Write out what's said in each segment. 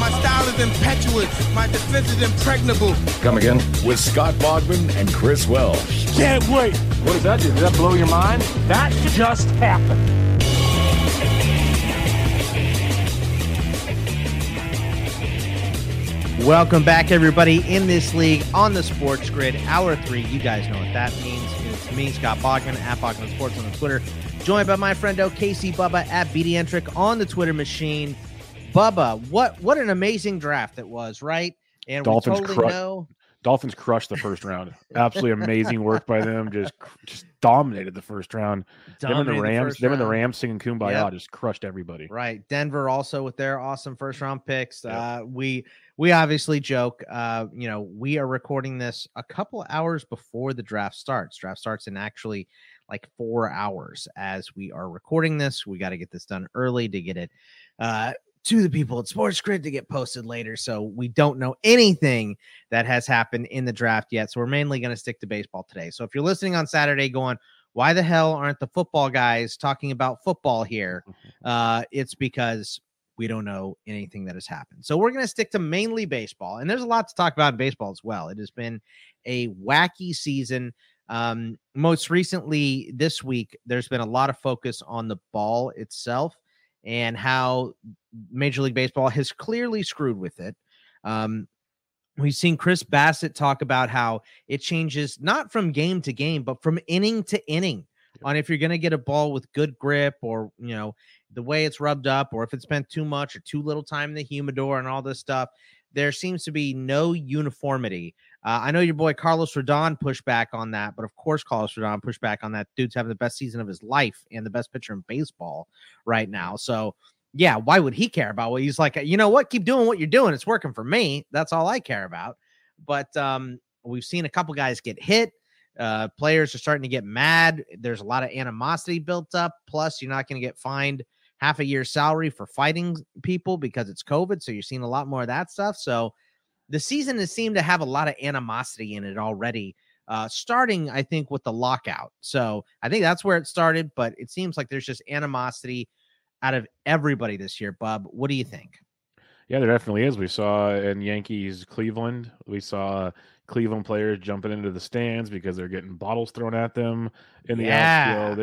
My style is impetuous. My defense is impregnable. Come again? With Scott Bogman and Chris Welsh. Can't wait. What does that do? Does that blow your mind? That just happened. Welcome back, everybody, in this league on the Sports Grid, Hour 3. You guys know what that means. It's me, Scott Bogman, at Bogman Sports on the Twitter, joined by my friend Casey Bubba at BDEntric on the Twitter machine. Bubba, what an amazing draft it was, right? And Dolphins Dolphins crushed the first round. Absolutely amazing work by them. Just dominated the first round. Them and the Rams singing Kumbaya, yep. Just crushed everybody. Right. Denver also with their awesome first round picks. Yep. We obviously joke. We are recording this a couple hours before the draft starts. Draft starts in actually like 4 hours as we are recording this. We got to get this done early to get it to the people at Sports Grid to get posted later. So we don't know anything that has happened in the draft yet. So we're mainly going to stick to baseball today. So if you're listening on Saturday going, why the hell aren't the football guys talking about football here? It's because we don't know anything that has happened. So we're going to stick to mainly baseball. And there's a lot to talk about in baseball as well. It has been a wacky season. Most recently this week, there's been a lot of focus on the ball itself and how Major League Baseball has clearly screwed with it. We've seen Chris Bassett talk about how it changes not from game to game, but from inning to inning on if you're going to get a ball with good grip or, the way it's rubbed up or if it's spent too much or too little time in the humidor and all this stuff. There seems to be no uniformity. I know your boy Carlos Rodon pushed back on that, but of course Carlos Rodon pushed back on that. Dude's having the best season of his life and the best pitcher in baseball right now. So, yeah, why would he care about what he's like? You know what? Keep doing what you're doing. It's working for me. That's all I care about. But we've seen a couple guys get hit. Players are starting to get mad. There's a lot of animosity built up. Plus, you're not going to get fined half a year's salary for fighting people because it's COVID. So you're seeing a lot more of that stuff. So the season has seemed to have a lot of animosity in it already, starting, I think, with the lockout. So I think that's where it started, but it seems like there's just animosity out of everybody this year. Bob, what do you think? Yeah, there definitely is. We saw in Yankees Cleveland, we saw Cleveland players jumping into the stands because they're getting bottles thrown at them in the outfield.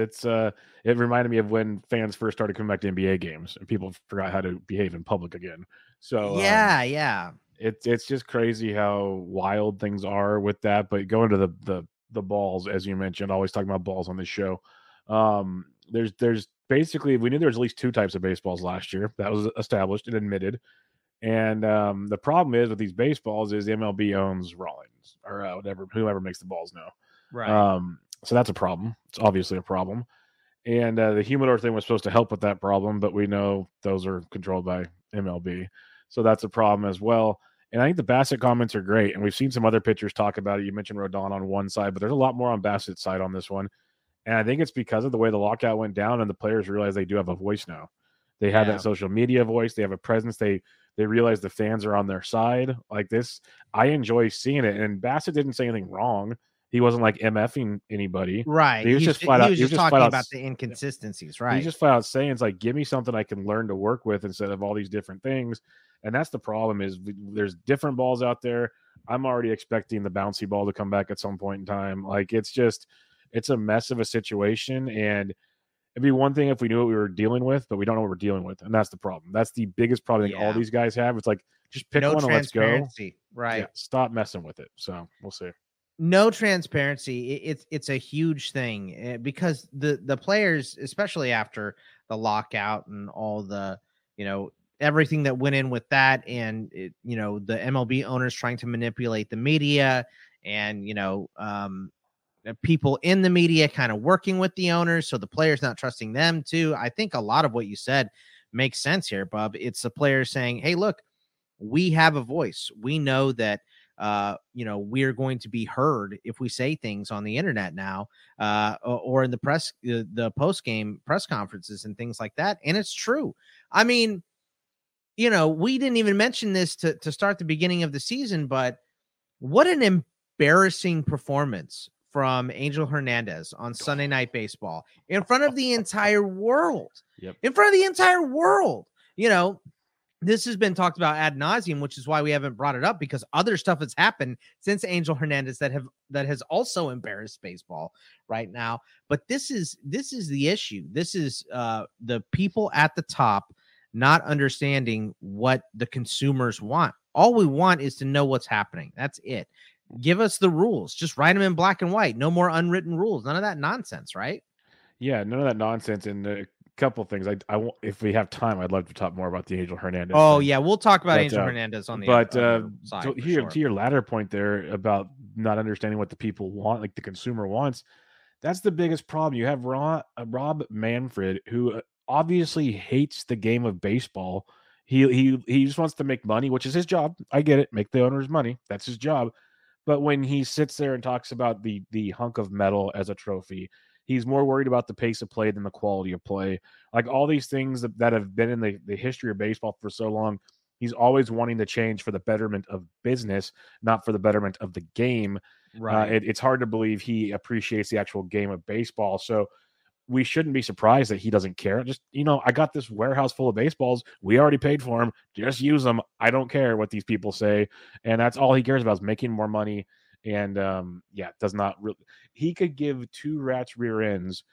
It reminded me of when fans first started coming back to NBA games and people forgot how to behave in public again. So it's just crazy how wild things are with that. But going to the balls, as you mentioned, always talking about balls on this show. There's basically, we knew there was at least two types of baseballs last year. That was established and admitted. And the problem is with these baseballs is MLB owns Rawlings or whoever makes the balls now. Right. So that's a problem. It's obviously a problem. And the humidor thing was supposed to help with that problem, but we know those are controlled by MLB. So that's a problem as well. And I think the Bassett comments are great. And we've seen some other pitchers talk about it. You mentioned Rodon on one side, but there's a lot more on Bassett's side on this one. And I think it's because of the way the lockout went down and the players realize they do have a voice now. They have that social media voice. They have a presence. They realize the fans are on their side. Like this, I enjoy seeing it. And Bassett didn't say anything wrong. He wasn't like MFing anybody. Right. He was just flat out. He was just talking about the inconsistencies. Right. He just flat out saying, it's like, give me something I can learn to work with instead of all these different things. And that's the problem is there's different balls out there. I'm already expecting the bouncy ball to come back at some point in time. Like it's just, it's a mess of a situation. And it'd be one thing if we knew what we were dealing with, but we don't know what we're dealing with. And that's the problem. That's the biggest problem all these guys have. It's like, just pick one and let's go. Right. Yeah, stop messing with it. So we'll see. No transparency. It's a huge thing because the players, especially after the lockout and all the, you know, everything that went in with that and, it, you know, the MLB owners trying to manipulate the media and, you know, people in the media kind of working with the owners. So the players not trusting them too. I think a lot of what you said makes sense here, Bub. It's the players saying, hey, look, we have a voice. We know that, you know, we're going to be heard if we say things on the internet now, or in the press, the post-game press conferences and things like that. And it's true. I mean, you know, we didn't even mention this to start the beginning of the season, but what an embarrassing performance from Angel Hernandez on Sunday Night Baseball in front of the entire world, in front of the entire world. You know, this has been talked about ad nauseum, which is why we haven't brought it up because other stuff has happened since Angel Hernandez that has also embarrassed baseball right now. But this is the issue. This is the people at the top not understanding what the consumers want. All we want is to know what's happening. That's it. Give us the rules. Just write them in black and white. No more unwritten rules. None of that nonsense, right? Yeah, none of that nonsense. And a couple things. I if we have time, I'd love to talk more about the Angel Hernandez. Oh, yeah. We'll talk about Angel Hernandez on the side. So here, to your latter point there about not understanding what the people want, like the consumer wants, that's the biggest problem. You have Rob Manfred, who obviously hates the game of baseball. He just wants to make money, which is his job. I get it. Make the owners money. That's his job. But when he sits there and talks about the hunk of metal as a trophy, he's more worried about the pace of play than the quality of play. Like all these things that have been in the history of baseball for so long, he's always wanting to change for the betterment of business, not for the betterment of the game. Right. It's hard to believe he appreciates the actual game of baseball. So we shouldn't be surprised that he doesn't care. Just, you know, I got this warehouse full of baseballs. We already paid for them. Just use them. I don't care what these people say. And that's all he cares about is making more money. And does not really. He could give two rats rear ends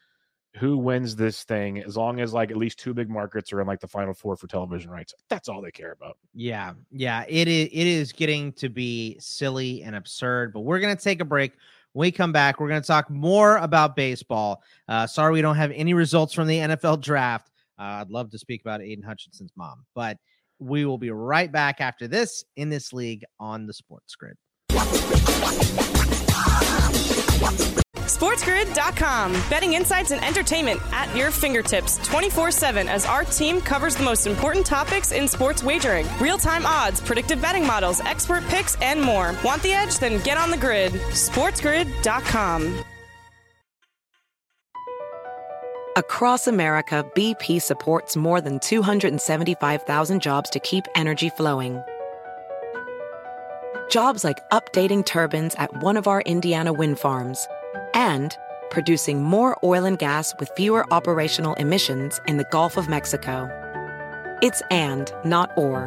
who wins this thing as long as like at least two big markets are in like the final four for television rights. That's all they care about. Yeah. Yeah. It is getting to be silly and absurd, but we're going to take a break. When we come back, we're going to talk more about baseball. Sorry we don't have any results from the NFL draft. I'd love to speak about Aiden Hutchinson's mom, but we will be right back after this in this league on the Sports Grid. SportsGrid.com. Betting insights and entertainment at your fingertips 24/7 as our team covers the most important topics in sports wagering. Real-time odds, predictive betting models, expert picks, and more. Want the edge? Then get on the grid. SportsGrid.com. Across America, BP supports more than 275,000 jobs to keep energy flowing. Jobs like updating turbines at one of our Indiana wind farms and producing more oil and gas with fewer operational emissions in the Gulf of Mexico. It's and, not or.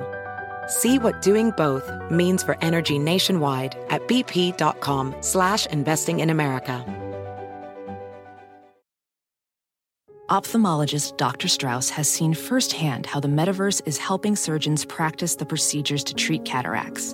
See what doing both means for energy nationwide at bp.com/investing in America. Ophthalmologist Dr. Strauss has seen firsthand how the metaverse is helping surgeons practice the procedures to treat cataracts.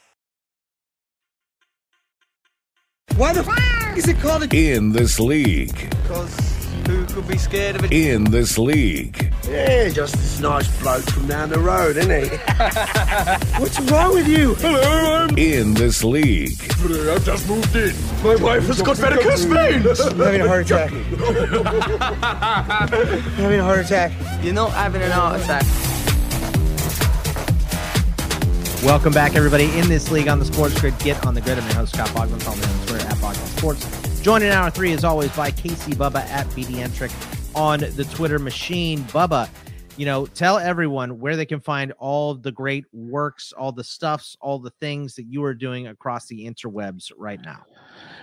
Why the f*** is it called a... In this league. Because who could be scared of it? In this league. Yeah, just this nice bloke from down the road, isn't he? What's wrong with you? Hello, I'm... In this league. I've just moved in. My wife has got better kiss veins. I'm having a heart attack. You're not having an heart attack. Welcome back, everybody. In this league on the Sports Grid, get on the grid. I'm your host, Scott Bogman. Follow me on Twitter at Bogman Sports. Joined in hour three, as always, by Casey Bubba at BDEntric on the Twitter machine. Bubba, you know, tell everyone where they can find all the great works, all the stuffs, all the things that you are doing across the interwebs right now.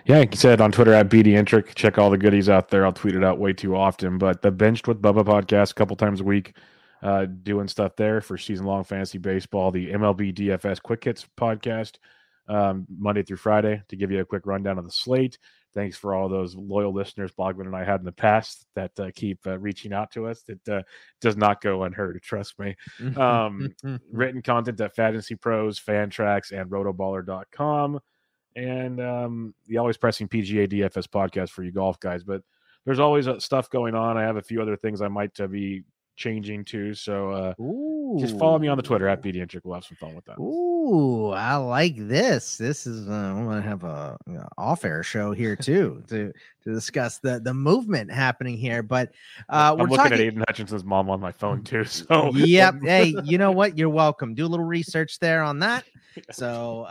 Yeah, like you said, on Twitter at BDEntric. Check all the goodies out there. I'll tweet it out way too often, but the Benched with Bubba podcast a couple times a week. Doing stuff there for season-long fantasy baseball, the MLB DFS Quick Hits podcast, Monday through Friday, to give you a quick rundown of the slate. Thanks for all those loyal listeners Bogman and I had in the past that keep reaching out to us. It does not go unheard, trust me. Written content at Fantasy Pros, Fantrax, and Rotoballer.com, and the Always Pressing PGA DFS podcast for you golf guys. But there's always stuff going on. I have a few other things I might be changing too, so just follow me on the Twitter at BDEntric. We'll have some fun with that. Ooh, I like this. This is I'm gonna have a off-air show here too to discuss the movement happening here. But we're I'm looking at Aiden Hutchinson's mom on my phone too. So yep. Hey, you know what? You're welcome. Do a little research there on that. So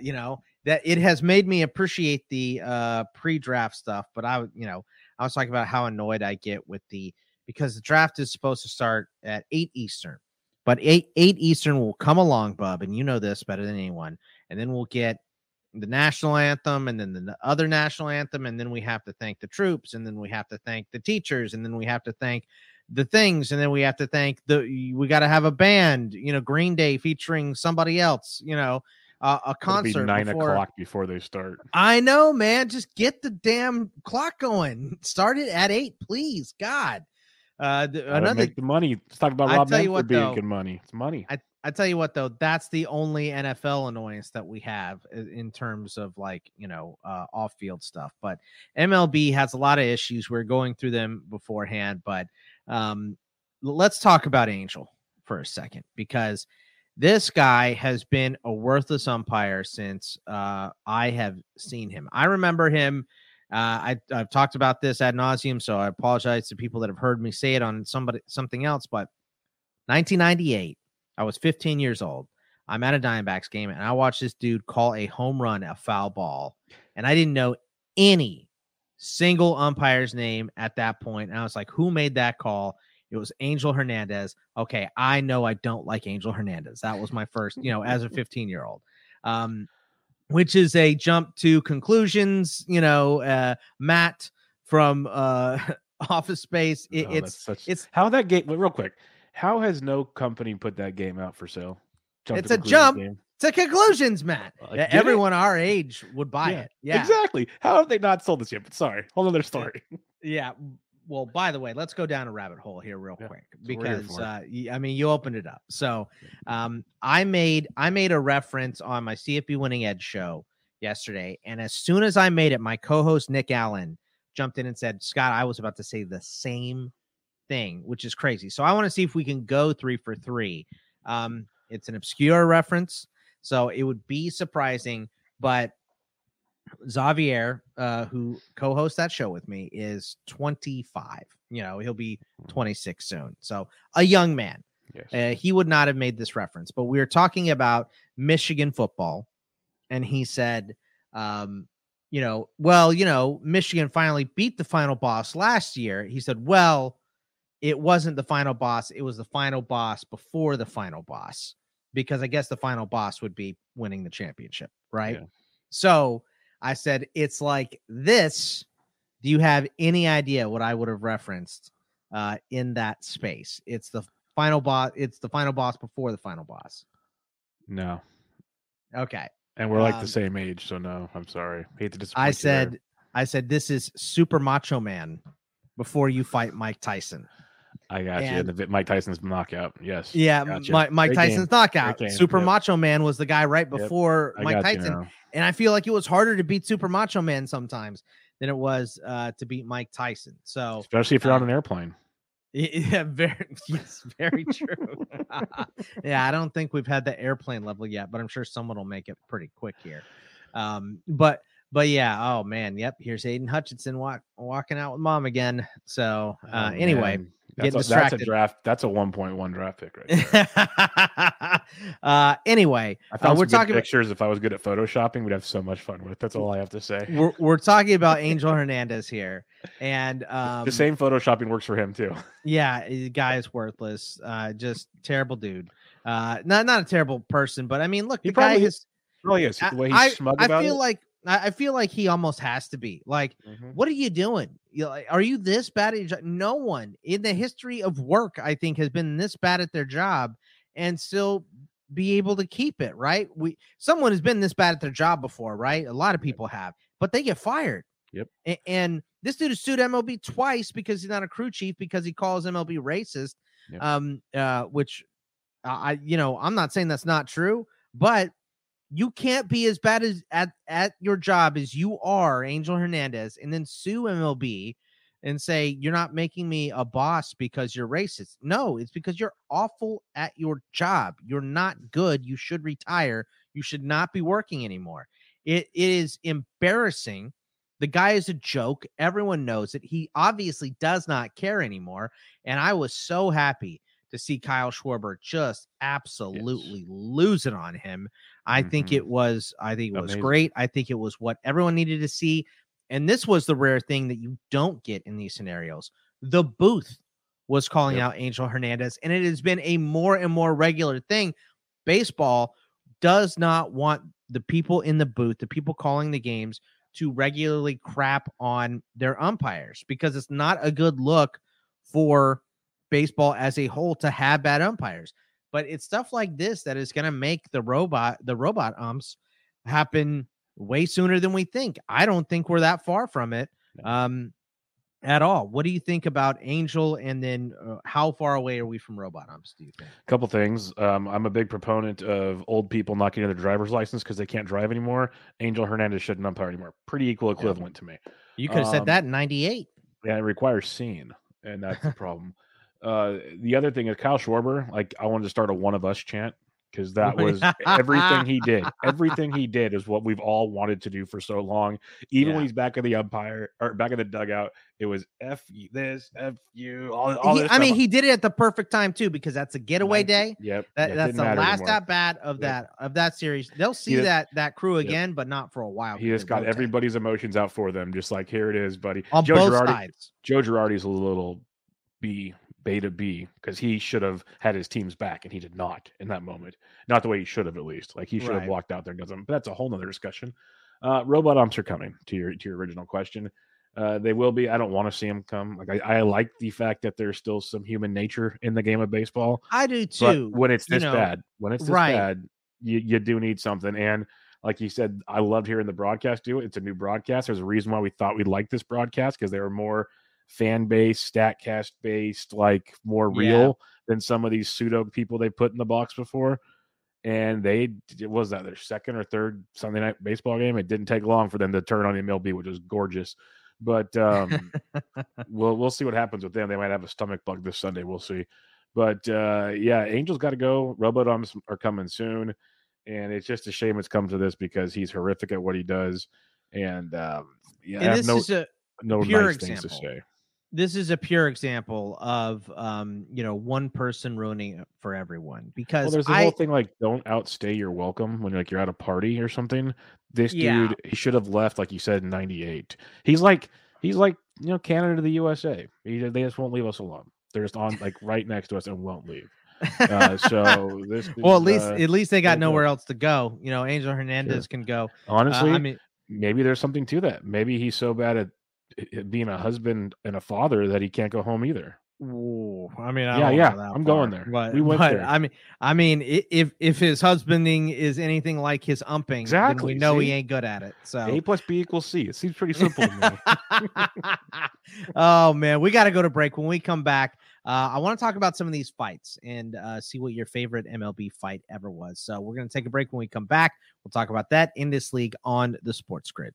you know that it has made me appreciate the pre-draft stuff. But I was talking about how annoyed I get with because the draft is supposed to start at 8 Eastern, but 8 Eastern will come along, Bub, and you know this better than anyone, and then we'll get the national anthem and then the other national anthem, and then we have to thank the troops, and then we have to thank the teachers, and then we have to thank the things, and then we have to thank we got to have a band, Green Day featuring somebody else, a concert. It'll be 9 o'clock before they start. I know, man. Just get the damn clock going. Start it at 8, please. God. Make the money. Let's talk about Rob Manfred being good money. It's money. I tell you what, though, that's the only NFL annoyance that we have in terms of off-field stuff. But MLB has a lot of issues. We're going through them beforehand. But let's talk about Angel for a second, because this guy has been a worthless umpire since I have seen him. I remember him. I've talked about this ad nauseum, so I apologize to people that have heard me say it on something else. But 1998, I was 15 years old. I'm at a Diamondbacks game, and I watched this dude call a home run, a foul ball, and I didn't know any single umpire's name at that point. And I was like, "Who made that call?" It was Angel Hernandez. Okay, I know I don't like Angel Hernandez. That was my first, as a 15-year-old. Which is a jump to conclusions, Matt from Office Space. How has no company put that game out for sale? It's a jump game to conclusions, Matt. Everyone our age would buy it. Yeah, exactly. How have they not sold this yet? But sorry, whole other story. Yeah. Well, by the way, let's go down a rabbit hole here real quick, because you opened it up. So I made a reference on my CFB Winning Edge show yesterday. And as soon as I made it, my co-host Nick Allen jumped in and said, Scott, I was about to say the same thing, which is crazy. So I want to see if we can go 3 for 3. It's an obscure reference, so it would be surprising. But Xavier, who co-hosts that show with me, is 25. He'll be 26 soon. So a young man. Yes. He would not have made this reference, but we were talking about Michigan football. And he said, Michigan finally beat the final boss last year. He said, well, it wasn't the final boss. It was the final boss before the final boss, because I guess the final boss would be winning the championship. Right. Yeah. So I said, it's like this. Do you have any idea what I would have referenced in that space? It's the final boss. It's the final boss before the final boss. No. Okay. And we're like the same age, so no, I'm sorry. Hate to disappoint. I said this is Super Macho Man before you fight Mike Tyson. I got and, you. The Mike Tyson's knockout. Yes. Yeah, gotcha. Mike Tyson's knockout. Super Macho Man was the guy right before Mike Tyson. And I feel like it was harder to beat Super Macho Man sometimes than it was to beat Mike Tyson. So especially if you're on an airplane. Yeah, very true. Yeah, I don't think we've had the airplane level yet, but I'm sure someone will make it pretty quick here. But yeah, oh man, yep. Here's Aiden Hutchinson walking out with mom again. So anyway, getting distracted. That's a draft. That's a 1.1 draft pick, right there. Anyway, I found we're talking pictures. If I was good at photoshopping, we'd have so much fun with. That's all I have to say. We're talking about Angel Hernandez here, and the same photoshopping works for him too. Yeah, the guy is worthless. Just terrible dude. Not a terrible person, but I mean, look, the guy is really is the way he's smug about it. I feel like he almost has to be like, What are you doing? Are you this bad at your job? No one in the history of work, I think, has been this bad at their job and still be able to keep it. Right. Someone has been this bad at their job before. Right. A lot of people have, but they get fired. Yep. And this dude has sued MLB twice because he's not a crew chief, because he calls MLB racist. Yep. Which I'm not saying that's not true, but you can't be as bad as at your job as you are, Angel Hernandez, and then sue MLB and say, you're not making me a boss because you're racist. No, it's because you're awful at your job. You're not good. You should retire. You should not be working anymore. It is embarrassing. The guy is a joke. Everyone knows it. He obviously does not care anymore. And I was so happy to see Kyle Schwarber just absolutely lose it on him. I think it was amazing. Great. I think it was what everyone needed to see. And this was the rare thing that you don't get in these scenarios. The booth was calling out Angel Hernandez, and it has been a more and more regular thing. Baseball does not want the people in the booth, the people calling the games, to regularly crap on their umpires, because it's not a good look for baseball as a whole to have bad umpires. But it's stuff like this that is going to make the robot umps happen way sooner than we think. I don't think we're that far from it at all. What do you think about Angel, and then how far away are we from robot umps, do you think? A couple things. I'm a big proponent of old people not getting their driver's license because they can't drive anymore. Angel Hernandez shouldn't umpire anymore. Pretty equal equivalent to me. You could have said that in 98. Yeah, it requires seeing, and that's the problem. The other thing is Kyle Schwarber. Like, I wanted to start a "One of Us" chant, because that was everything he did. Everything he did is what we've all wanted to do for so long. Even when he's back of the umpire or back of the dugout, it was "F you, this, F you." He did it at the perfect time too, because that's a getaway day. Yep, that's the last at bat of that series. They'll see that crew again, but not for a while. He just got everybody's emotions out for them. Just like, here it is, buddy. On both sides. Joe Girardi's a little beta B, because he should have had his team's back, and he did not in that moment. Not the way he should have, at least. Like, he should have walked out there and done something. But that's a whole nother discussion. Robot umps are coming, to your original question. They will be. I don't want to see them come. Like, I like the fact that there's still some human nature in the game of baseball. I do too. But when it's this bad, you do need something. And like you said, I loved hearing the broadcast do it. It's a new broadcast. There's a reason why we thought we liked this broadcast, because they were more fan-based, StatCast-based, like more real than some of these pseudo people they put in the box before. And their second or third Sunday night baseball game. It didn't take long for them to turn on MLB, which was gorgeous. But we'll see what happens with them. They might have a stomach bug this Sunday. We'll see. But Angel's got to go. Robot umps are coming soon, and it's just a shame it's come to this, because he's horrific at what he does. And things to say. This is a pure example of, one person ruining it for everyone, because there's the whole thing, like, don't outstay your welcome when you're at a party or something. This dude, he should have left, like you said, in 98. He's like, Canada to the USA. They just won't leave us alone. They're just on, like, right next to us and won't leave. So this, well, at least they got nowhere else to go. Angel Hernandez can go. Honestly, maybe there's something to that. Maybe he's so bad at being a husband and a father that he can't go home either. Ooh, I mean, I'm going there. But, we went there. I mean, if his husbanding is anything like his umping, exactly, then we know he ain't good at it. So A plus B equals C. It seems pretty simple to me. Oh man, we got to go to break. When we come back, I want to talk about some of these fights and see what your favorite MLB fight ever was. So we're going to take a break. When we come back, we'll talk about that in this league on the Sports Grid.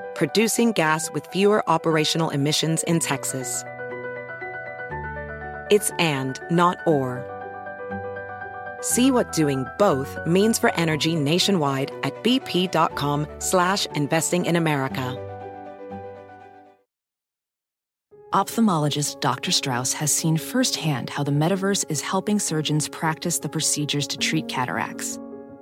producing gas with fewer operational emissions in Texas. It's and, not or. See what doing both means for energy nationwide at bp.com/investing in America. Ophthalmologist Dr. Strauss has seen firsthand how the metaverse is helping surgeons practice the procedures to treat cataracts.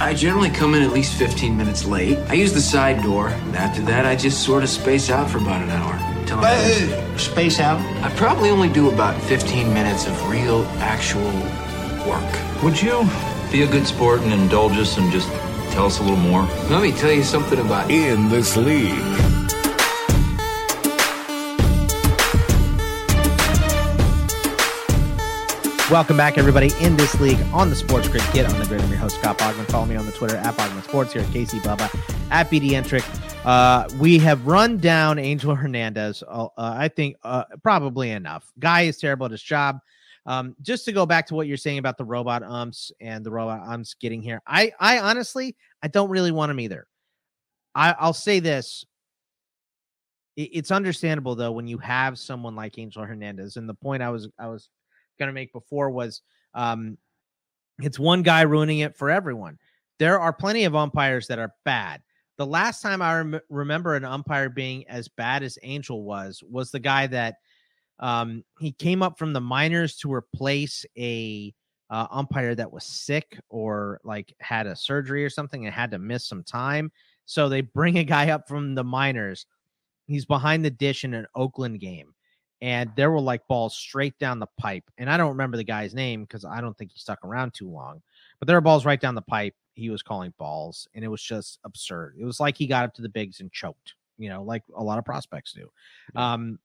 I generally come in at least 15 minutes late. I use the side door, and after that, I just sort of space out for about an hour. Space out? I probably only do about 15 minutes of real, actual work. Would you be a good sport and indulge us and just tell us a little more? Let me tell you something about In This League. Welcome back, everybody. In This League on the Sports Grid. Get on the grid. I'm your host, Scott Bogman. Follow me on the Twitter at Bogman Sports. Here at Casey Bubba at BDEntric. We have run down Angel Hernandez. I think probably enough. Guy is terrible at his job. Just to go back to what you're saying about the robot umps and the robot umps getting here. I honestly, I don't really want him either. I'll say this. It's understandable though when you have someone like Angel Hernandez. And the point I was going to make before was it's one guy ruining it for everyone. There are plenty of umpires that are bad. The last time I remember an umpire being as bad as Angel was the guy that he came up from the minors to replace a umpire that was sick or like had a surgery or something and had to miss some time. So they bring a guy up from the minors. He's behind the dish in an Oakland game. And there were like balls straight down the pipe. And I don't remember the guy's name because I don't think he stuck around too long. But there were balls right down the pipe. He was calling balls. And it was just absurd. It was like he got up to the bigs and choked, you know, like a lot of prospects do. And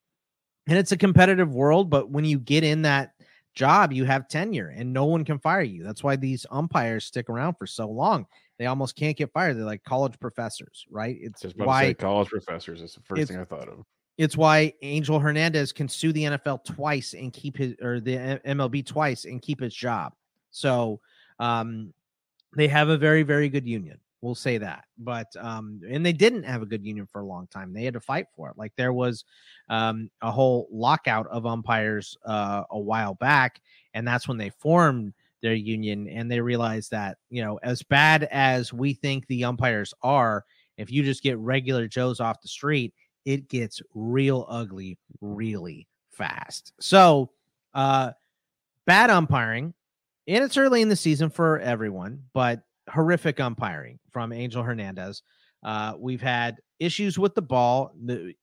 it's a competitive world. But when you get in that job, you have tenure and no one can fire you. That's why these umpires stick around for so long. They almost can't get fired. They're like college professors, right? It's just why college professors is the first thing I thought of. It's why Angel Hernandez can sue the NFL twice and keep his, or the MLB twice and keep his job. So they have a very, very good union. We'll say that. But and they didn't have a good union for a long time. They had to fight for it. Like there was a whole lockout of umpires a while back. And that's when they formed their union. And they realized that, you know, as bad as we think the umpires are, if you just get regular Joes off the street, it gets real ugly really fast. So bad umpiring, and it's early in the season for everyone, but horrific umpiring from Angel Hernandez. We've had issues with the ball.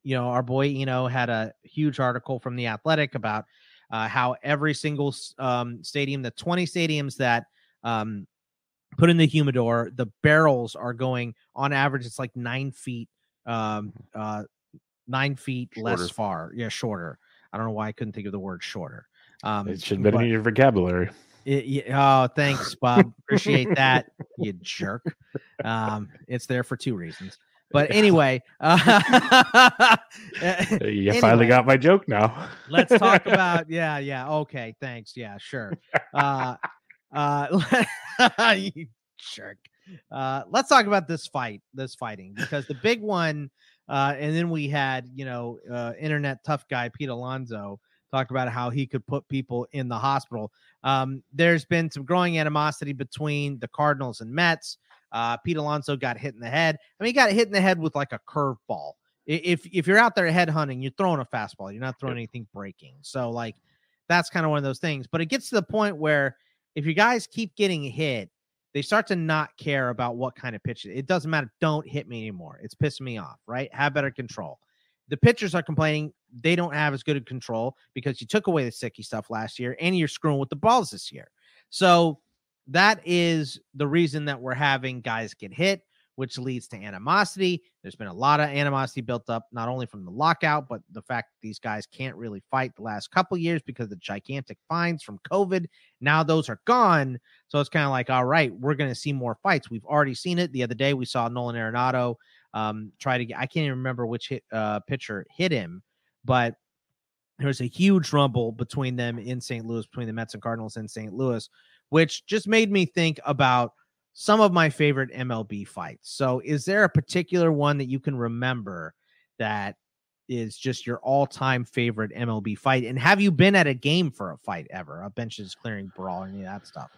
Our boy Eno had a huge article from The Athletic about how every single stadium, the 20 stadiums that put in the humidor, the barrels are going on average. It's like 9 feet, 9 feet shorter. Less far. Yeah. Shorter. I don't know why I couldn't think of the word shorter. It should have been in your vocabulary. Oh, thanks, Bob. Appreciate that. You jerk. It's there for two reasons. But anyway, finally got my joke now. Let's talk about, okay, thanks, sure. You jerk. Let's talk about this fighting, because the big one, and then we had, internet tough guy Pete Alonso talk about how he could put people in the hospital. There's been some growing animosity between the Cardinals and Mets. Pete Alonso got hit in the head. I mean, he got hit in the head with like a curveball. If you're out there head hunting, you're throwing a fastball. You're not throwing anything breaking. So, like, that's kind of one of those things. But it gets to the point where if you guys keep getting hit, they start to not care about what kind of pitch. It doesn't matter. Don't hit me anymore. It's pissing me off, right? Have better control. The pitchers are complaining they don't have as good a control because you took away the sticky stuff last year and you're screwing with the balls this year. So that is the reason that we're having guys get hit, which leads to animosity. There's been a lot of animosity built up, not only from the lockout, but the fact that these guys can't really fight the last couple of years because of the gigantic fines from COVID. Now those are gone. So it's kind of like, all right, we're going to see more fights. We've already seen it. The other day we saw Nolan Arenado try to get, I can't even remember which pitcher hit him, but there was a huge rumble between them in St. Louis, between the Mets and Cardinals in St. Louis, which just made me think about some of my favorite MLB fights. So is there a particular one that you can remember that is just your all-time favorite MLB fight? And have you been at a game for a fight ever, a benches clearing brawl, any of that stuff?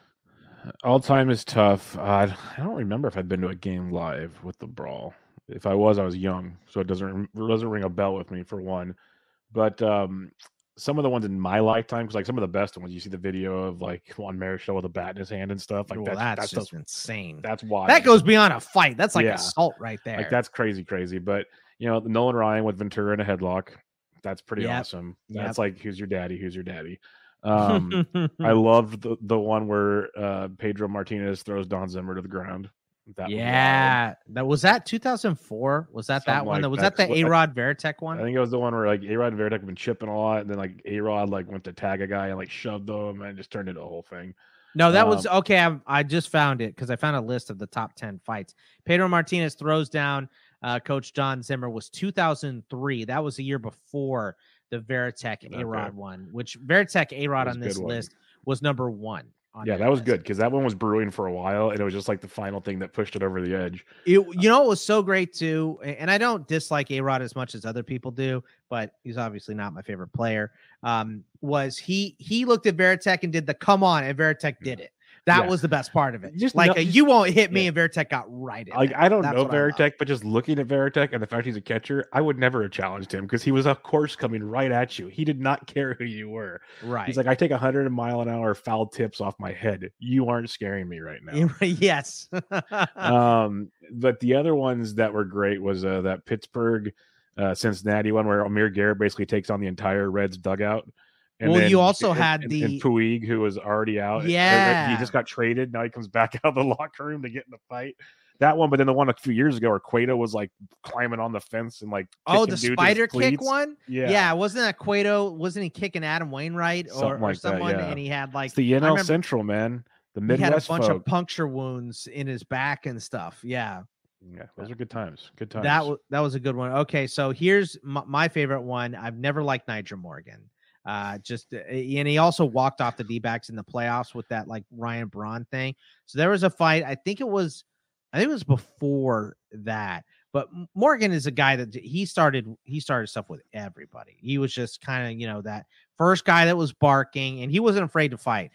All-time is tough. I don't remember if I've been to a game live with the brawl. If I was, I was young, so it doesn't ring a bell with me for one. But some of the ones in my lifetime, because like some of the best ones, you see the video of like Juan Marichal with a bat in his hand and stuff. Like that's just insane. That's wild. That goes beyond a fight. That's like assault right there. Like that's crazy. But the Nolan Ryan with Ventura in a headlock, that's pretty awesome. That's like who's your daddy. I loved the one where Pedro Martinez throws Don Zimmer to the ground. That was 2004. Was that that one? Was that the A-Rod Varitek one? I think it was the one where like A-Rod and Varitek have been chipping a lot, and then like A-Rod like went to tag a guy and like shoved him and just turned into a whole thing. No, that was okay. I just found it because I found a list of the top 10 fights. Pedro Martinez throws down Coach Don Zimmer was 2003. That was the year before the Varitek A-Rod one, which Varitek A-Rod on this list was number one. That was good because that one was brewing for a while, and it was just like the final thing that pushed it over the edge. It was so great too, and I don't dislike A-Rod as much as other people do, but he's obviously not my favorite player. Was he looked at Varitek and did the come on, and Varitek did it. That was the best part of it. Just like you won't hit me, and Varitek got right in. Like I don't know Varitek, but just looking at Varitek and the fact he's a catcher, I would never have challenged him because he was, of course, coming right at you. He did not care who you were. Right? He's like, I take 100 mile an hour foul tips off my head. You aren't scaring me right now. Yes. But the other ones that were great was that Pittsburgh, Cincinnati one where Amir Garrett basically takes on the entire Reds dugout. And you also had and Puig, who was already out. Yeah. He just got traded. Now he comes back out of the locker room to get in the fight. That one, but then the one a few years ago where Cueto was like climbing on the fence and like the spider kick one? Yeah, wasn't that Cueto? Wasn't he kicking Adam Wainwright or someone? That, and he had like... It's the NL Central, man. The Midwest he had a bunch of puncture wounds in his back and stuff. Yeah, those are good times. That was a good one. Okay, so here's my favorite one. I've never liked Nyjer Morgan. And he also walked off the D-backs in the playoffs with that like Ryan Braun thing. So there was a fight. I think it was before that, but Morgan is a guy that he started stuff with everybody. He was just kind of, that first guy that was barking, and he wasn't afraid to fight.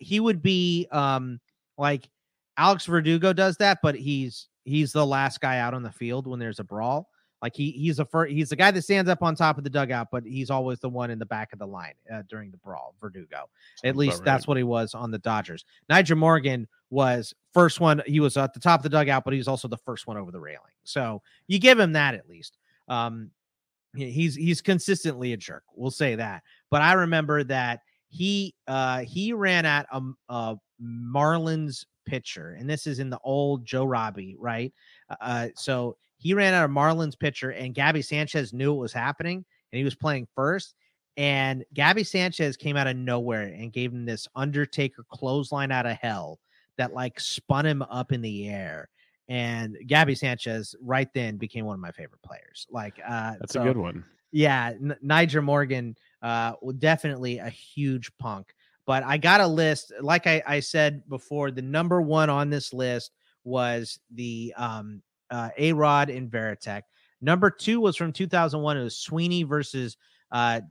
He would be like Alex Verdugo does that, but he's the last guy out on the field when there's a brawl. Like he's the guy that stands up on top of the dugout, but he's always the one in the back of the line during the brawl. Verdugo, at least that's what he was on the Dodgers. Nyjer Morgan was first one. He was at the top of the dugout, but he was also the first one over the railing. So you give him that at least. He's consistently a jerk. We'll say that. But I remember that he ran at a Marlins pitcher, and this is in the old Joe Robbie, right? So he ran at a Marlins pitcher, and Gabby Sanchez knew it was happening, and he was playing first. And Gabby Sanchez came out of nowhere and gave him this Undertaker clothesline out of hell that like spun him up in the air. And Gabby Sanchez right then became one of my favorite players. Like, that's a good one. Yeah. Nyjer Morgan, definitely a huge punk, but I got a list. Like I said before, the number one on this list was the, A-Rod and Varitek. Number two was from 2001. It was Sweeney versus,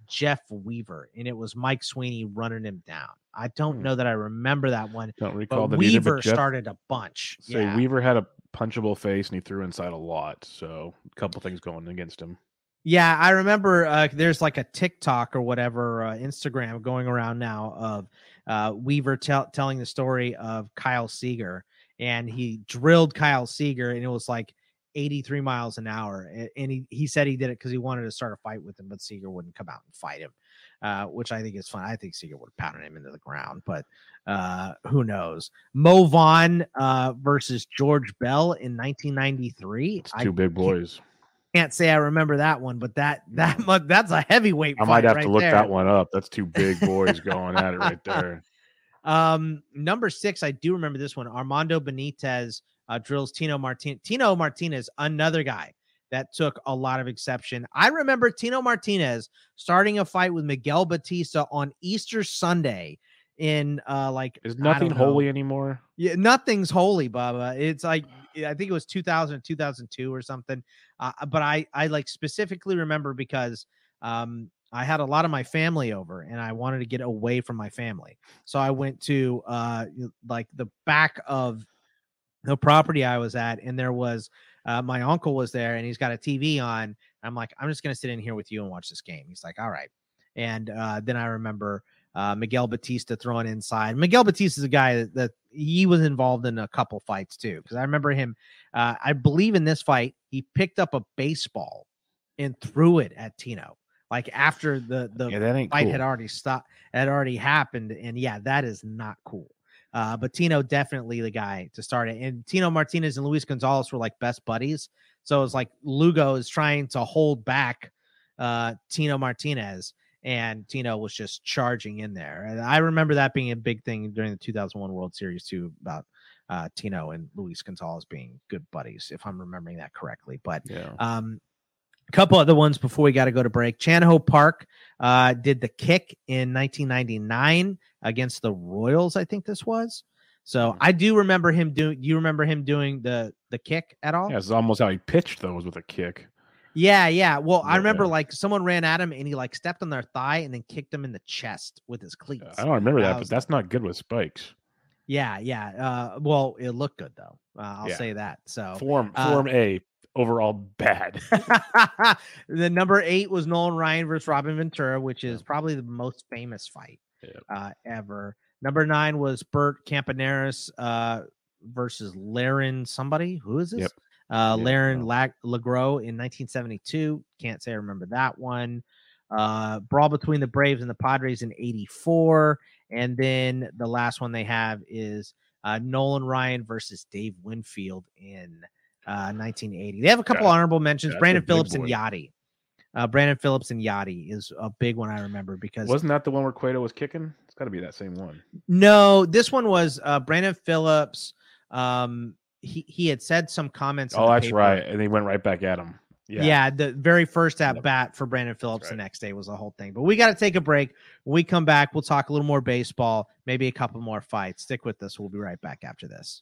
Jeff Weaver. And it was Mike Sweeney running him down. I don't know that I remember that one. Don't recall that Weaver either, but Jeff started a bunch. So yeah. Weaver had a punchable face and he threw inside a lot, so a couple things going against him. Yeah, I remember there's like a TikTok or whatever, Instagram going around now of Weaver telling the story of Kyle Seager, and he drilled Kyle Seager, and it was like 83 miles an hour, and he said he did it because he wanted to start a fight with him, but Seager wouldn't come out and fight him, which I think is fun. I think Seager would have pounded him into the ground, but who knows? Mo Vaughn versus George Bell in 1993. It's two big boys. Can't say I remember that one, but that's a heavyweight. I might have to look that one up. That's two big boys going at it right there. Number six, I do remember this one. Armando Benitez drills Tino Martinez. Tino Martinez, another guy that took a lot of exception. I remember Tino Martinez starting a fight with Miguel Batista on Easter Sunday. In is nothing holy anymore? Yeah, nothing's holy, Bubba. It's like, I think it was 2000, 2002 or something. But I like specifically remember because I had a lot of my family over and I wanted to get away from my family. So I went to like the back of the property I was at, and there was my uncle was there, and he's got a TV on. I'm like, I'm just going to sit in here with you and watch this game. He's like, all right. And then I remember Miguel Batista thrown inside. Miguel Batista is a guy that he was involved in a couple fights too, because I remember him. I believe in this fight, he picked up a baseball and threw it at Tino. Like after the fight had already stopped, had already happened, and yeah, that is not cool. But Tino definitely the guy to start it. And Tino Martinez and Luis Gonzalez were like best buddies, so it's like Lugo is trying to hold back Tino Martinez. And Tino was just charging in there. And I remember that being a big thing during the 2001 World Series, too, about Tino and Luis Gonzalez being good buddies, if I'm remembering that correctly. But yeah. A couple other ones before we got to go to break. Chan-Ho Park did the kick in 1999 against the Royals, I think this was. So I do remember him doing – do you remember him doing the kick at all? Yeah, it's almost how he pitched, though, was with a kick. Yeah. Well, I remember like someone ran at him and he like stepped on their thigh and then kicked him in the chest with his cleats. I don't remember that, but that's not good with spikes. Yeah. Well, it looked good though. I'll say that. So form A overall bad. The number eight was Nolan Ryan versus Robin Ventura, which is probably the most famous fight ever. Number nine was Bert Campaneris versus Laren somebody. Who is this? Yep. Laren Legros in 1972. Can't say I remember that one. Brawl between the Braves and the Padres in 84. And then the last one they have is Nolan Ryan versus Dave Winfield in 1980. They have a couple honorable mentions. Brandon Phillips and Yachty. Brandon Phillips and Yachty is a big one I remember because wasn't that the one where Cueto was kicking? It's got to be that same one. No, this one was Brandon Phillips. He had said some comments. Oh, that's right. And he went right back at him. Yeah. The very first at bat for Brandon Phillips the next day was the whole thing. But we got to take a break. When we come back, we'll talk a little more baseball, maybe a couple more fights. Stick with us. We'll be right back after this.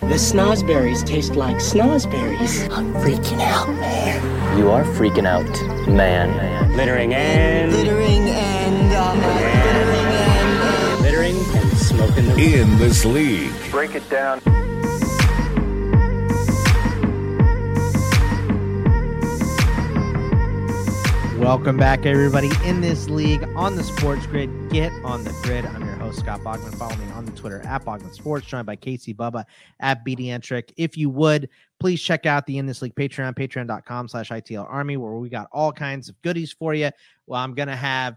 The snozberries taste like snozberries. I'm freaking out, man. You are freaking out, man. Littering and smoking the weed. In this league. Break it down. Welcome back, everybody. In this league, on the Sports Grid, get on the grid. I'm your host, Scott Bogman. Follow me on the Twitter at Bogman Sports, joined by Casey Bubba at BDEntric. If you would, please check out the In This League Patreon, patreon.com/ITL Army, where we got all kinds of goodies for you. Well, I'm going to have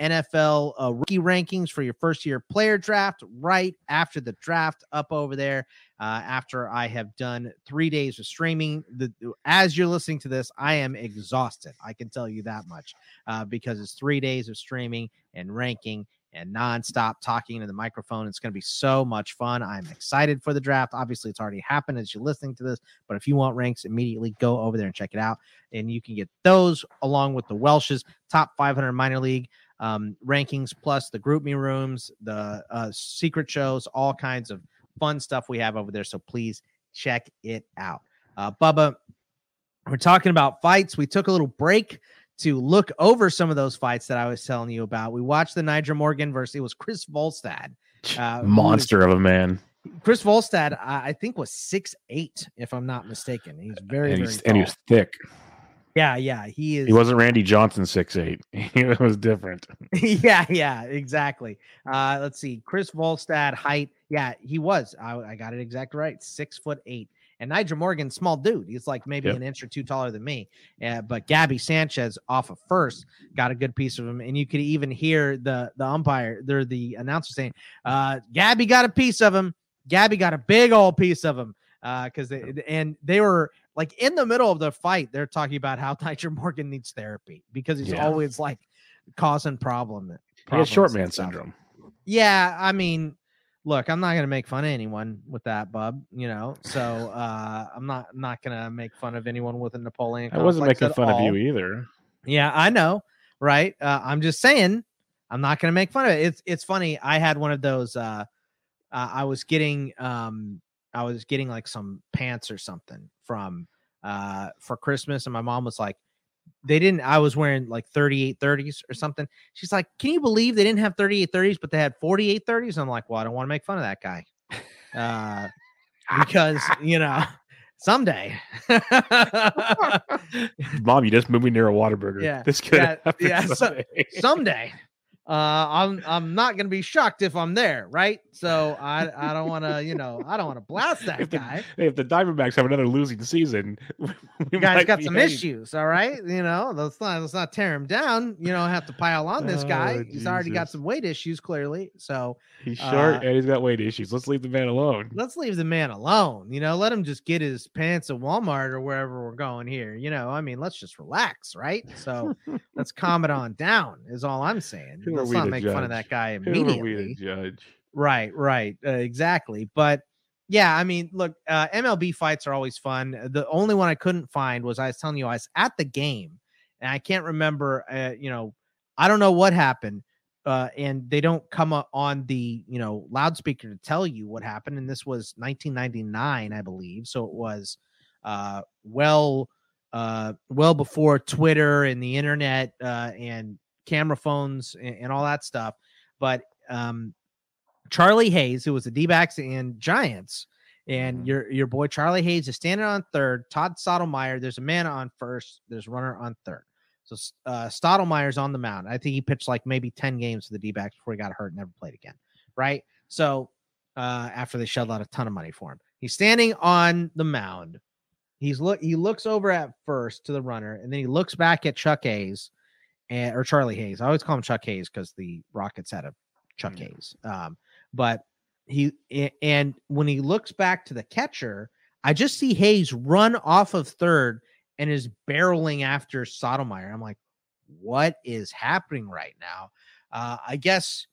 NFL rookie rankings for your first year player draft right after the draft up over there. After I have done 3 days of streaming, as you're listening to this, I am exhausted. I can tell you that much because it's 3 days of streaming and ranking and nonstop talking to the microphone. It's going to be so much fun. I'm excited for the draft. Obviously, it's already happened as you're listening to this, but if you want ranks immediately, go over there and check it out. And you can get those along with the Welsh's top 500 minor league rankings, plus the group me rooms, the secret shows, all kinds of fun stuff we have over there. So please check it out. Bubba, we're talking about fights. We took a little break to look over some of those fights that I was telling you about. We watched the Nyjer Morgan versus, it was Chris Volstad. Monster of a man. Chris Volstad, I think, was 6'8", if I'm not mistaken. He's very tall. And he was thick. Yeah, he is. He wasn't Randy Johnson 6'8". It was different. Yeah, exactly. Let's see. Chris Volstad height. Yeah, he was. I got it exactly right. 6'8". And Nyjer Morgan, small dude. He's like maybe an inch or two taller than me. But Gabby Sanchez off of first got a good piece of him. And you could even hear the umpire, the announcer saying, Gabby got a piece of him. Gabby got a big old piece of him. Because they were like in the middle of the fight. They're talking about how Nyjer Morgan needs therapy because he's always like causing problems. He has short man syndrome. Yeah, I mean, look, I'm not going to make fun of anyone with that, bub, so I'm not going to make fun of anyone with a Napoleon complex. I wasn't making fun of you either. Yeah, I know, right? I'm just saying I'm not going to make fun of it. It's funny. I had one of those I was getting like some pants or something from for Christmas, and my mom was like, I was wearing like 3830s or something. She's like, can you believe they didn't have 3830s, but they had 4830s? I'm like, well, I don't want to make fun of that guy. Because, someday. Mom, you just moved me near a Whataburger. Yeah. This could happen someday. Someday. I'm not going to be shocked if I'm there, right? So I don't want to, I don't want to blast that guy. If the Diamondbacks have another losing season, you guys got some issues, all right? Let's not tear him down. Have to pile on this guy. He's already got some weight issues, clearly. So he's short and he's got weight issues. Let's leave the man alone. Let him just get his pants at Walmart or wherever we're going here. Let's just relax, right? So let's calm it on down is all I'm saying. Let's not make fun of that guy immediately. Who are we to judge? Right. Exactly. But look, MLB fights are always fun. The only one I couldn't find was, I was telling you, I was at the game and I can't remember, I don't know what happened, and they don't come up on the, you know, loudspeaker to tell you what happened. And this was 1999, I believe. So it was well before Twitter and the internet and camera phones and all that stuff. But Charlie Hayes, who was the D-backs and Giants, and your boy Charlie Hayes is standing on third. Todd Stottlemyre, there's a man on first. There's a runner on third. So Stottlemyre's on the mound. I think he pitched like maybe 10 games for the D-backs before he got hurt and never played again, right? So after they shelled out a ton of money for him. He's standing on the mound. He looks over at first to the runner, and then he looks back at Chuck Hayes, or Charlie Hayes. I always call him Chuck Hayes because the Rockets had a Chuck Hayes. But and when he looks back to the catcher, I just see Hayes run off of third and is barreling after Stottlemyre. I'm like, what is happening right now? I guess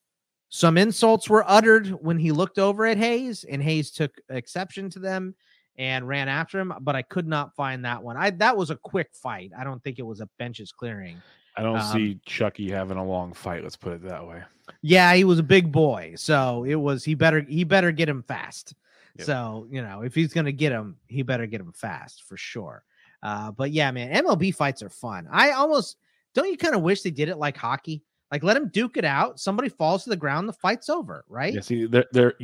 some insults were uttered when he looked over at Hayes, and Hayes took exception to them and ran after him, but I could not find that one. That was a quick fight. I don't think it was a benches clearing. I don't see Chucky having a long fight. Let's put it that way. Yeah, he was a big boy, so it was he better get him fast. Yep. So you know, if he's gonna get him, he better get him fast for sure. But yeah, man, MLB fights are fun. Don't you kind of wish they did it like hockey? Like let them duke it out. Somebody falls to the ground, the fight's over, right? Yeah, see,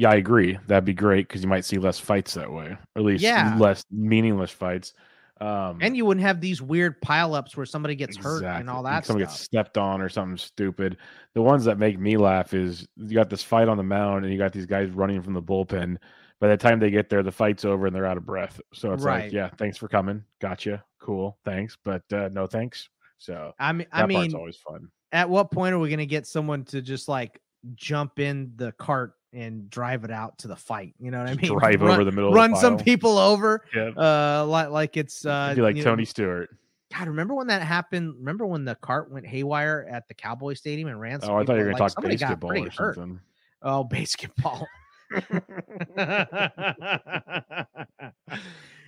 I agree. That'd be great because you might see less fights that way, or at least less meaningless fights. And you wouldn't have these weird pileups where somebody gets hurt and all that. Somebody gets stepped on or something stupid. The ones that make me laugh is you got this fight on the mound and you got these guys running from the bullpen. By the time they get there, the fight's over and they're out of breath. So it's like, yeah, thanks for coming. Gotcha. Cool. Thanks. But no thanks. So I mean, part's always fun. At what point are we going to get someone to just like jump in the cart and drive it out to the fight? You know what I mean? Drive over the middle. Run some people over. Yep. Like it's be like Tony Stewart. God, remember when that happened? Remember when the cart went haywire at the Cowboy Stadium and ran? Oh, I thought you were going to talk basketball or something. Oh, basketball.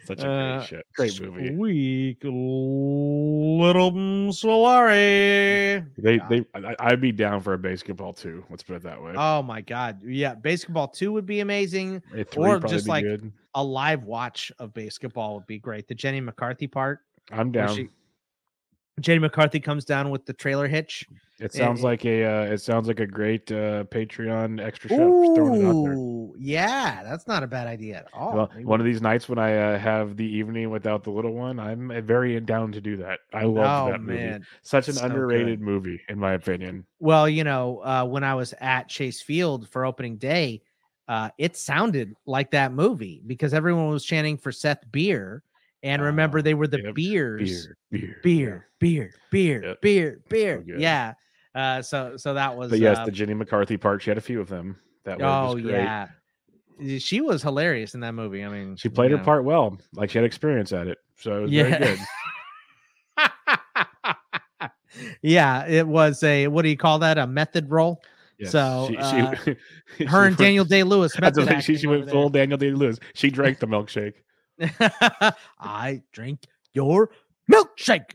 Such a great shit. Great movie. Weak little Solari. I'd be down for a basketball 2. Let's put it that way. Oh my God. Yeah. Basketball 2 would be amazing. Or just like good. A live watch of basketball would be great. The Jenny McCarthy part. I'm down. Jenny McCarthy comes down with the trailer hitch. It sounds like a great Patreon extra show. Just throwing it out there. Yeah, that's not a bad idea at all. Well, one of these nights when I have the evening without the little one, I'm very down to do that. I love that movie. Man. Such an underrated movie, in my opinion. Well, you know, when I was at Chase Field for opening day, it sounded like that movie because everyone was chanting for Seth Beer. And remember, they were the beers. Beer. Yep. Yeah. So that was. But yes, the Jenny McCarthy part. She had a few of them. That was great. Yeah. She was hilarious in that movie. I mean, she played her part well. Like she had experience at it. So it was very good. Yeah. It was a, what do you call that? A method role. Yes. So she her and Daniel Day-Lewis. She went full Daniel Day-Lewis. She drank the milkshake. I drink your milkshake.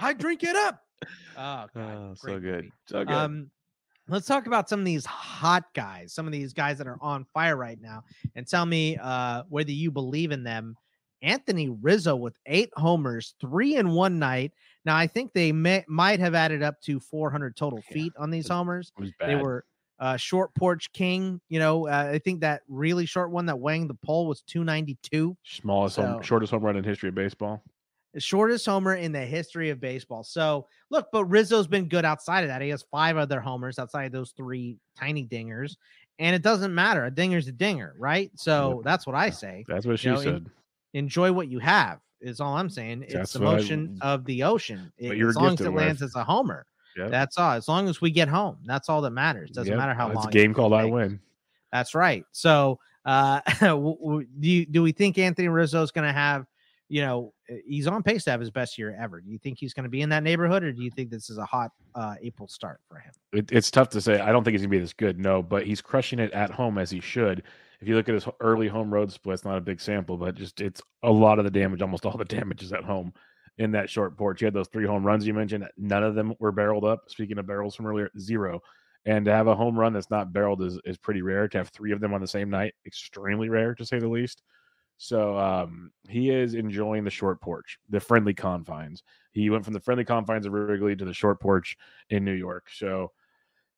I drink it up. Oh, God. Oh, so good. So good. Let's talk about some of these hot guys, some of these guys that are on fire right now, and tell me whether you believe in them. Anthony Rizzo with 8 homers, 3 in one night. Now, I think they might have added up to 400 total feet on these homers. They were short porch king, you know. I think that really short one that wang the pole was 292. Shortest home run in history of baseball. The shortest homer in the history of baseball. So look, but Rizzo's been good outside of that. He has 5 other homers outside of those 3 tiny dingers, and it doesn't matter. A dinger's a dinger, right? So that's what I say. That's what she said. Enjoy what you have is all I'm saying. It's the motion of the ocean. As long as it lands as a homer. Yep. That's all. As long as we get home, that's all that matters. Doesn't matter how long. It's a game called I win. That's right. So, do we think Anthony Rizzo is going to have, you know, he's on pace to have his best year ever. Do you think he's going to be in that neighborhood, or do you think this is a hot April start for him? It's tough to say. I don't think he's going to be this good. No, but he's crushing it at home as he should. If you look at his early home road splits, not a big sample, but just it's a lot of the damage. Almost all the damage is at home. in that short porch. You had those three home runs you mentioned. None of them were barreled up. Speaking of barrels from earlier, zero. And to have a home run that's not barreled is pretty rare. To have three of them on the same night, extremely rare, to say the least. So he is enjoying the short porch, the friendly confines. He went from the friendly confines of Wrigley to the short porch in New York. So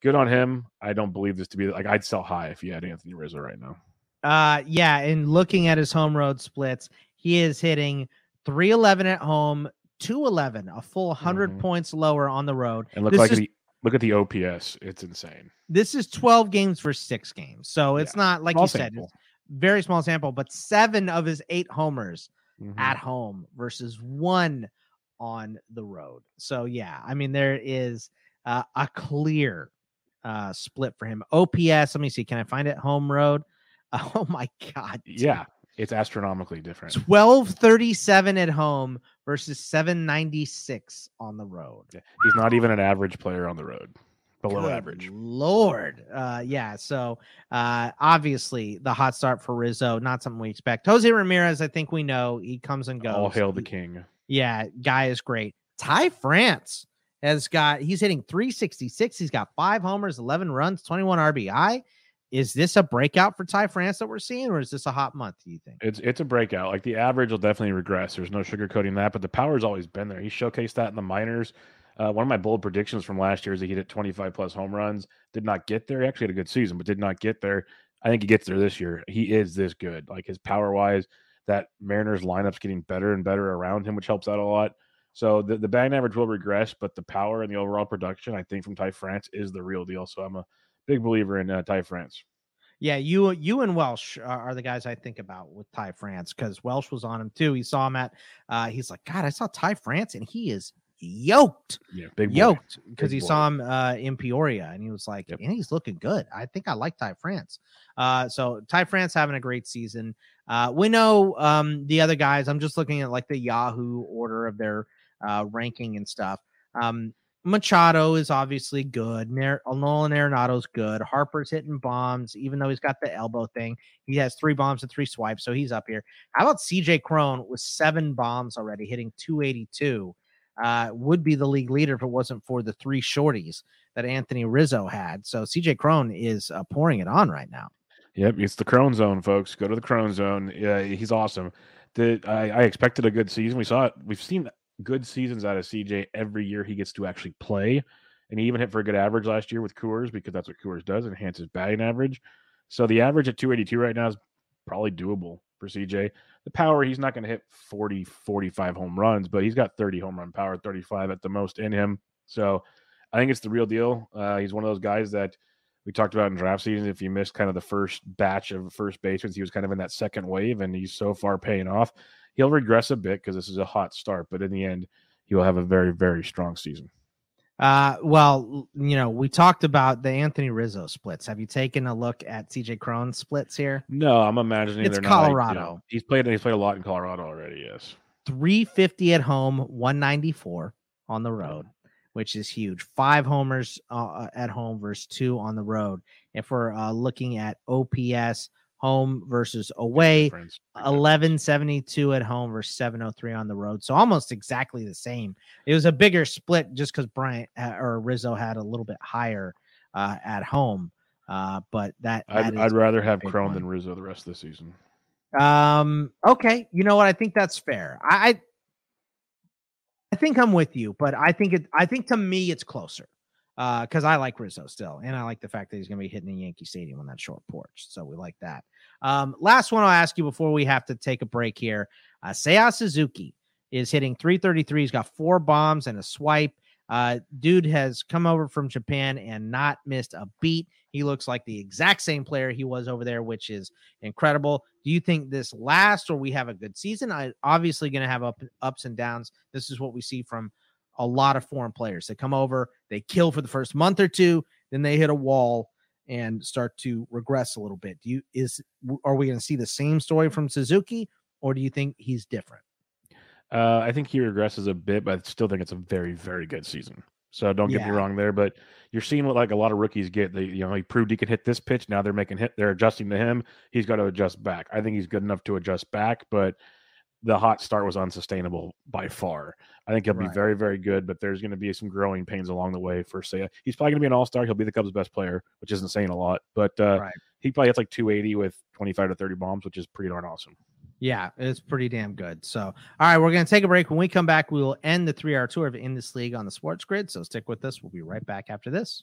good on him. I don't believe this to be – like, I'd sell high if you had Anthony Rizzo right now. Yeah, and looking at his home road splits, he is hitting 311 at home, 211, a full 100 points lower on the road. And look at the OPS. It's insane. This is 12 games for 6 games. So it's not, like you said, very small sample, but 7 of his 8 homers at home versus 1 on the road. So, yeah, I mean, there is a clear split for him. OPS, let me see. Can I find it? Home road. Oh, my God. Dude. Yeah, it's astronomically different. 1237 at home versus 796 on the road. He's not even an average player on the road. Below Good average. Lord. Yeah. So obviously the hot start for Rizzo, not something we expect. Jose Ramirez, I think we know. He comes and goes. All hail the king. Yeah. Guy is great. Ty France he's hitting 366. He's got 5 homers, 11 runs, 21 RBI. Is this a breakout for Ty France that we're seeing, or is this a hot month, do you think? It's a breakout. Like, the average will definitely regress. There's no sugarcoating that, but the power's always been there. He showcased that in the minors. One of my bold predictions from last year is that he hit 25-plus home runs. Did not get there. He actually had a good season, but did not get there. I think he gets there this year. He is this good. Like, his power-wise, that Mariners lineup's getting better and better around him, which helps out a lot. So the batting average will regress, but the power and the overall production, I think, from Ty France is the real deal. So I'm a big believer in Ty France. Yeah, you and Welsh are the guys I think about with Ty France, because Welsh was on him too. He saw him at he's like, God, I saw Ty France and he is yoked. Yeah, big yoked, because he saw him in Peoria and he was like, and he's looking good. I think I like Ty France. So Ty France having a great season. We know the other guys. I'm just looking at like the Yahoo order of their ranking and stuff. Machado is obviously good. Nolan Arenado's good. Harper's hitting bombs, even though he's got the elbow thing. He has 3 bombs and 3 swipes, so he's up here. How about C.J. Cron with 7 bombs already, hitting 282? Would be the league leader if it wasn't for the 3 shorties that Anthony Rizzo had. So C.J. Cron is pouring it on right now. Yep, it's the Cron zone, folks. Go to the Cron zone. Yeah, he's awesome. I expected a good season. We saw it. We've seen good seasons out of CJ every year he gets to actually play, and he even hit for a good average last year with Coors, because that's what Coors does, enhances batting average. So the average at 282 right now is probably doable for CJ. The power, he's not going to hit 40-45 home runs, but he's got 30 home run power, 35 at the most in him. So I think it's the real deal. He's one of those guys that we talked about in draft season. If you missed kind of the first batch of first basements, he was kind of in that second wave, and he's so far paying off. He'll regress a bit because this is a hot start, but in the end, he will have a very, very strong season. Well, you know, we talked about the Anthony Rizzo splits. Have you taken a look at C.J. Cron splits here? No, I'm imagining it's Colorado. Not, you know, he's played a lot in Colorado already. Yes, 350 at home, 194 on the road, which is huge. 5 homers at home versus 2 on the road. If we're looking at OPS. Home versus away, 1172 at home versus 703 on the road. So almost exactly the same. It was a bigger split just because Rizzo had a little bit higher at home. But I'd rather have Cron than Rizzo the rest of the season. Okay, you know what? I think that's fair. I think I'm with you, but I think to me it's closer. Because I like Rizzo still, and I like the fact that he's going to be hitting the Yankee Stadium on that short porch, so we like that. Last one I'll ask you before we have to take a break here. Seiya Suzuki is hitting 333. He's got 4 bombs and a swipe. Dude has come over from Japan and not missed a beat. He looks like the exact same player he was over there, which is incredible. Do you think this lasts, or we have a good season? I obviously going to have ups and downs. This is what we see from a lot of foreign players. They come over, they kill for the first month or two, then they hit a wall and start to regress a little bit. Are we going to see the same story from Suzuki, or do you think he's different? I think he regresses a bit, but I still think it's a very, very good season. So don't get me wrong there, but you're seeing what like a lot of rookies get. He proved he could hit this pitch. Now they're adjusting to him. He's got to adjust back. I think he's good enough to adjust back, but the hot start was unsustainable by far. I think he'll be very, very good, but there's going to be some growing pains along the way for Sale. He's probably going to be an all-star. He'll be the Cubs' best player, which isn't saying a lot, but he probably hits like 280 with 25 to 30 bombs, which is pretty darn awesome. Yeah, it's pretty damn good. So, all right, we're going to take a break. When we come back, we will end the 3-hour tour of In This League on the Sports Grid. So stick with us. We'll be right back after this.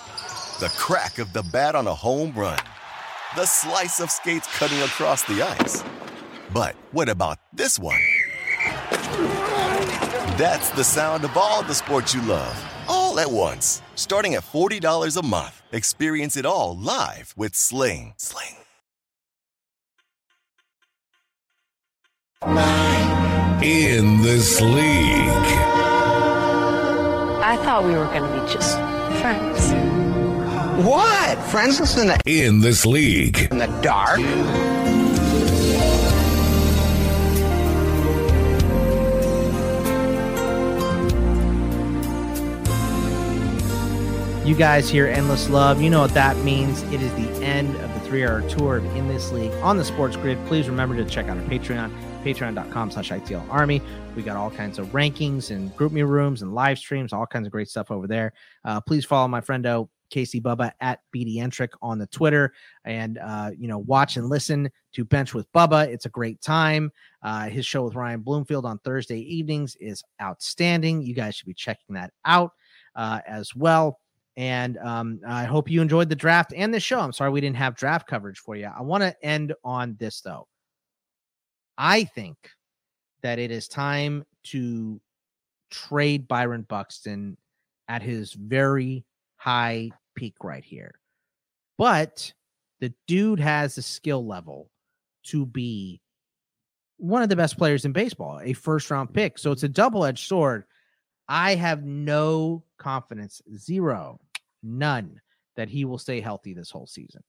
The crack of the bat on a home run. The slice of skates cutting across the ice. But what about this one? That's the sound of all the sports you love, all at once. Starting at $40 a month, experience it all live with Sling. Sling. In This League. I thought we were going to be just friends. What? Friends listen to In This League. In the dark. You guys hear Endless Love. You know what that means. It is the end of the 3-hour tour of In This League on the Sports Grid. Please remember to check out our Patreon. patreon.com/ITL Army. We got all kinds of rankings and group me rooms and live streams, all kinds of great stuff over there. Please follow my friendo Casey Bubba at BDEntric on the Twitter, and watch and listen to Bench with Bubba. It's a great time. His show with Ryan Bloomfield on Thursday evenings is outstanding. You guys should be checking that out as well. And I hope you enjoyed the draft and the show. I'm sorry we didn't have draft coverage for you. I want to end on this though. I think that it is time to trade Byron Buxton at his very high peak right here. But the dude has the skill level to be one of the best players in baseball, a first-round pick. So it's a double-edged sword. I have no confidence, none, that he will stay healthy this whole season.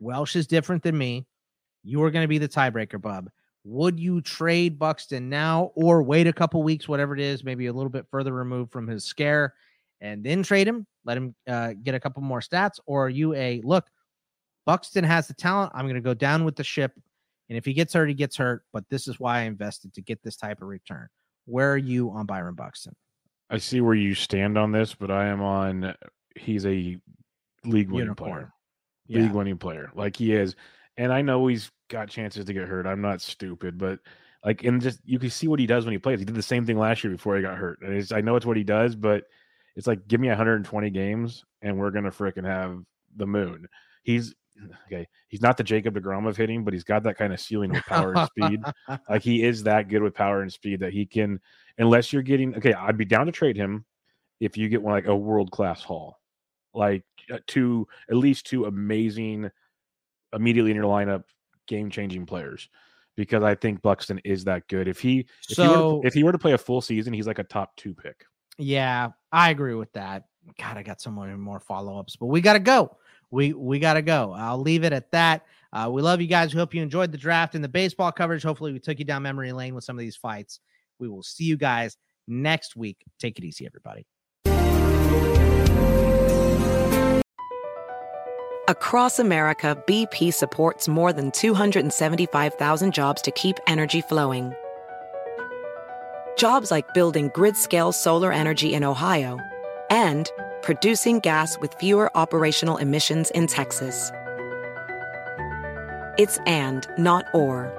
Welsh is different than me. You are going to be the tiebreaker, Bub. Would you trade Buxton now or wait a couple weeks, whatever it is, maybe a little bit further removed from his scare, and then trade him, let him get a couple more stats? Or are you look, Buxton has the talent. I'm going to go down with the ship. And if he gets hurt, he gets hurt. But this is why I invested to get this type of return. Where are you on Byron Buxton? I see where you stand on this, but I am on he's a league-winning player. Yeah. League-winning player. Like he is. And I know he's got chances to get hurt. I'm not stupid, but and you can see what he does when he plays. He did the same thing last year before he got hurt. And I know it's what he does, but it's like, give me 120 games and we're going to freaking have the moon. He's not the Jacob deGrom of hitting, but he's got that kind of ceiling with power and speed. Like he is that good with power and speed that he can, unless you're getting, I'd be down to trade him if you get one, like a world-class haul, like at least two amazing, immediately in your lineup, game-changing players, because I think Buxton is that good. If he were to play a full season, he's like a top 2 pick. Yeah, I agree with that. God, I got so many more follow-ups, but we got to go. We got to go. I'll leave it at that. We love you guys. We hope you enjoyed the draft and the baseball coverage. Hopefully we took you down memory lane with some of these fights. We will see you guys next week. Take it easy, everybody. Across America, BP supports more than 275,000 jobs to keep energy flowing. Jobs like building grid-scale solar energy in Ohio and producing gas with fewer operational emissions in Texas. It's and, not or.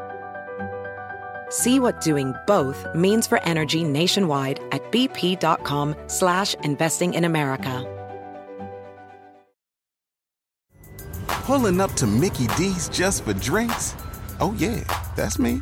See what doing both means for energy nationwide at bp.com/investing in America. Pulling up to Mickey D's just for drinks? Oh yeah, that's me.